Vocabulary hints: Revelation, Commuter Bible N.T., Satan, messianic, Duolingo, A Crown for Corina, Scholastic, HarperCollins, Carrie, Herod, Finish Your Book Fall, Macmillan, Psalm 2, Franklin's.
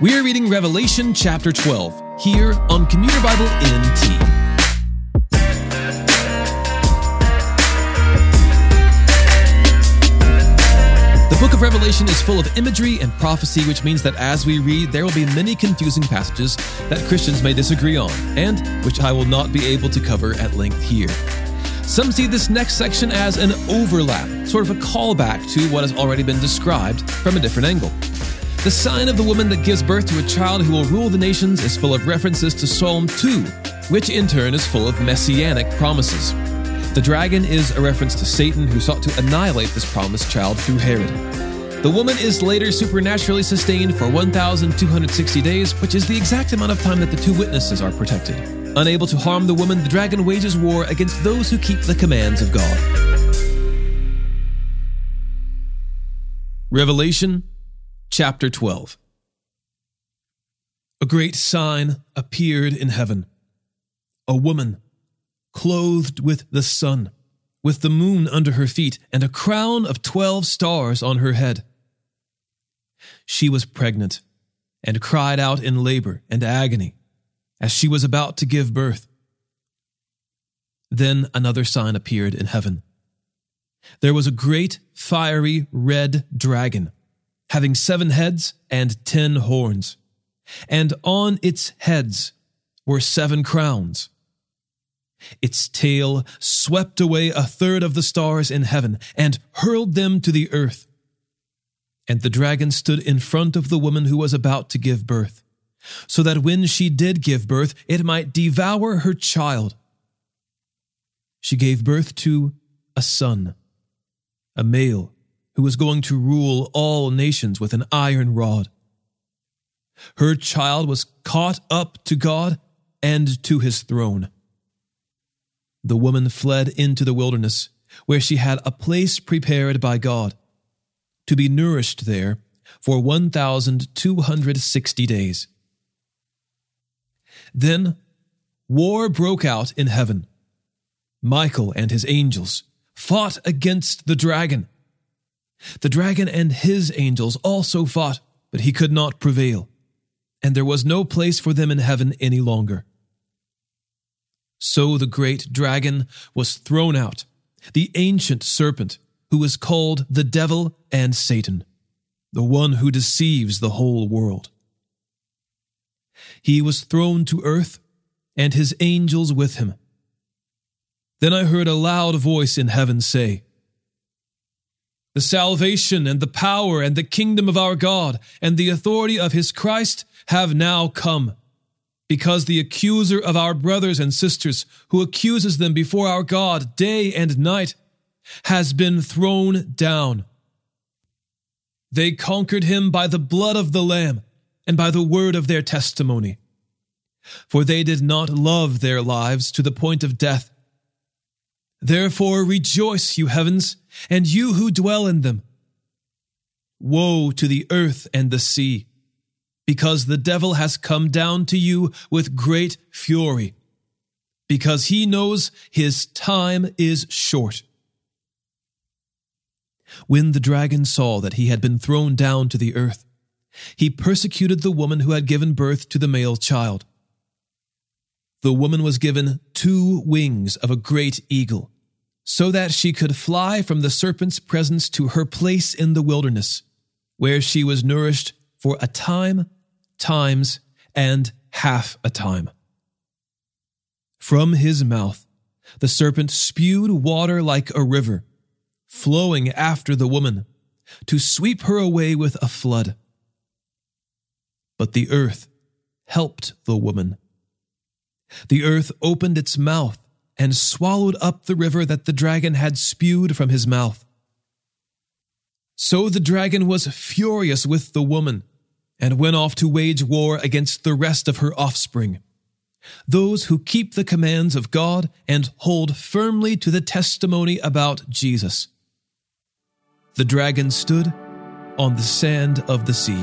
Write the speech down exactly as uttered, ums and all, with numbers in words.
We are reading Revelation chapter twelve here on Commuter Bible N T The book of Revelation is full of imagery and prophecy, which means that as we read, there will be many confusing passages that Christians may disagree on, and which I will not be able to cover at length here. Some see this next section as an overlap, sort of a callback to what has already been described from a different angle. The sign of the woman that gives birth to a child who will rule the nations is full of references to Psalm two, which in turn is full of messianic promises. The dragon is a reference to Satan, who sought to annihilate this promised child through Herod. The woman is later supernaturally sustained for one thousand two hundred sixty days, which is the exact amount of time that the two witnesses are protected. Unable to harm the woman, the dragon wages war against those who keep the commands of God. Revelation Chapter twelve. A great sign appeared in heaven, a woman clothed with the sun, with the moon under her feet, and a crown of twelve stars on her head. She was pregnant and cried out in labor and agony as she was about to give birth. Then another sign appeared in heaven. There was a great fiery red dragon, having seven heads and ten horns, and on its heads were seven crowns. Its tail swept away a third of the stars in heaven and hurled them to the earth. And the dragon stood in front of the woman who was about to give birth, so that when she did give birth, it might devour her child. She gave birth to a son, a male, who was going to rule all nations with an iron rod. Her child was caught up to God and to his throne. The woman fled into the wilderness, where she had a place prepared by God, to be nourished there for one thousand two hundred sixty days. Then war broke out in heaven. Michael and his angels fought against the dragon. The dragon and his angels also fought, but he could not prevail, and there was no place for them in heaven any longer. So the great dragon was thrown out, the ancient serpent, who is called the devil and Satan, the one who deceives the whole world. He was thrown to earth, and his angels with him. Then I heard a loud voice in heaven say, "The salvation and the power and the kingdom of our God and the authority of his Christ have now come, because the accuser of our brothers and sisters, who accuses them before our God day and night, has been thrown down. They conquered him by the blood of the Lamb and by the word of their testimony, for they did not love their lives to the point of death. Therefore rejoice, you heavens, and you who dwell in them. Woe to the earth and the sea, because the devil has come down to you with great fury, because he knows his time is short." When the dragon saw that he had been thrown down to the earth, he persecuted the woman who had given birth to the male child. The woman was given two wings of a great eagle, so that she could fly from the serpent's presence to her place in the wilderness, where she was nourished for a time, times, and half a time. From his mouth, the serpent spewed water like a river, flowing after the woman, to sweep her away with a flood. But the earth helped the woman. The earth opened its mouth and swallowed up the river that the dragon had spewed from his mouth. So the dragon was furious with the woman and went off to wage war against the rest of her offspring, those who keep the commands of God and hold firmly to the testimony about Jesus. The dragon stood on the sand of the sea.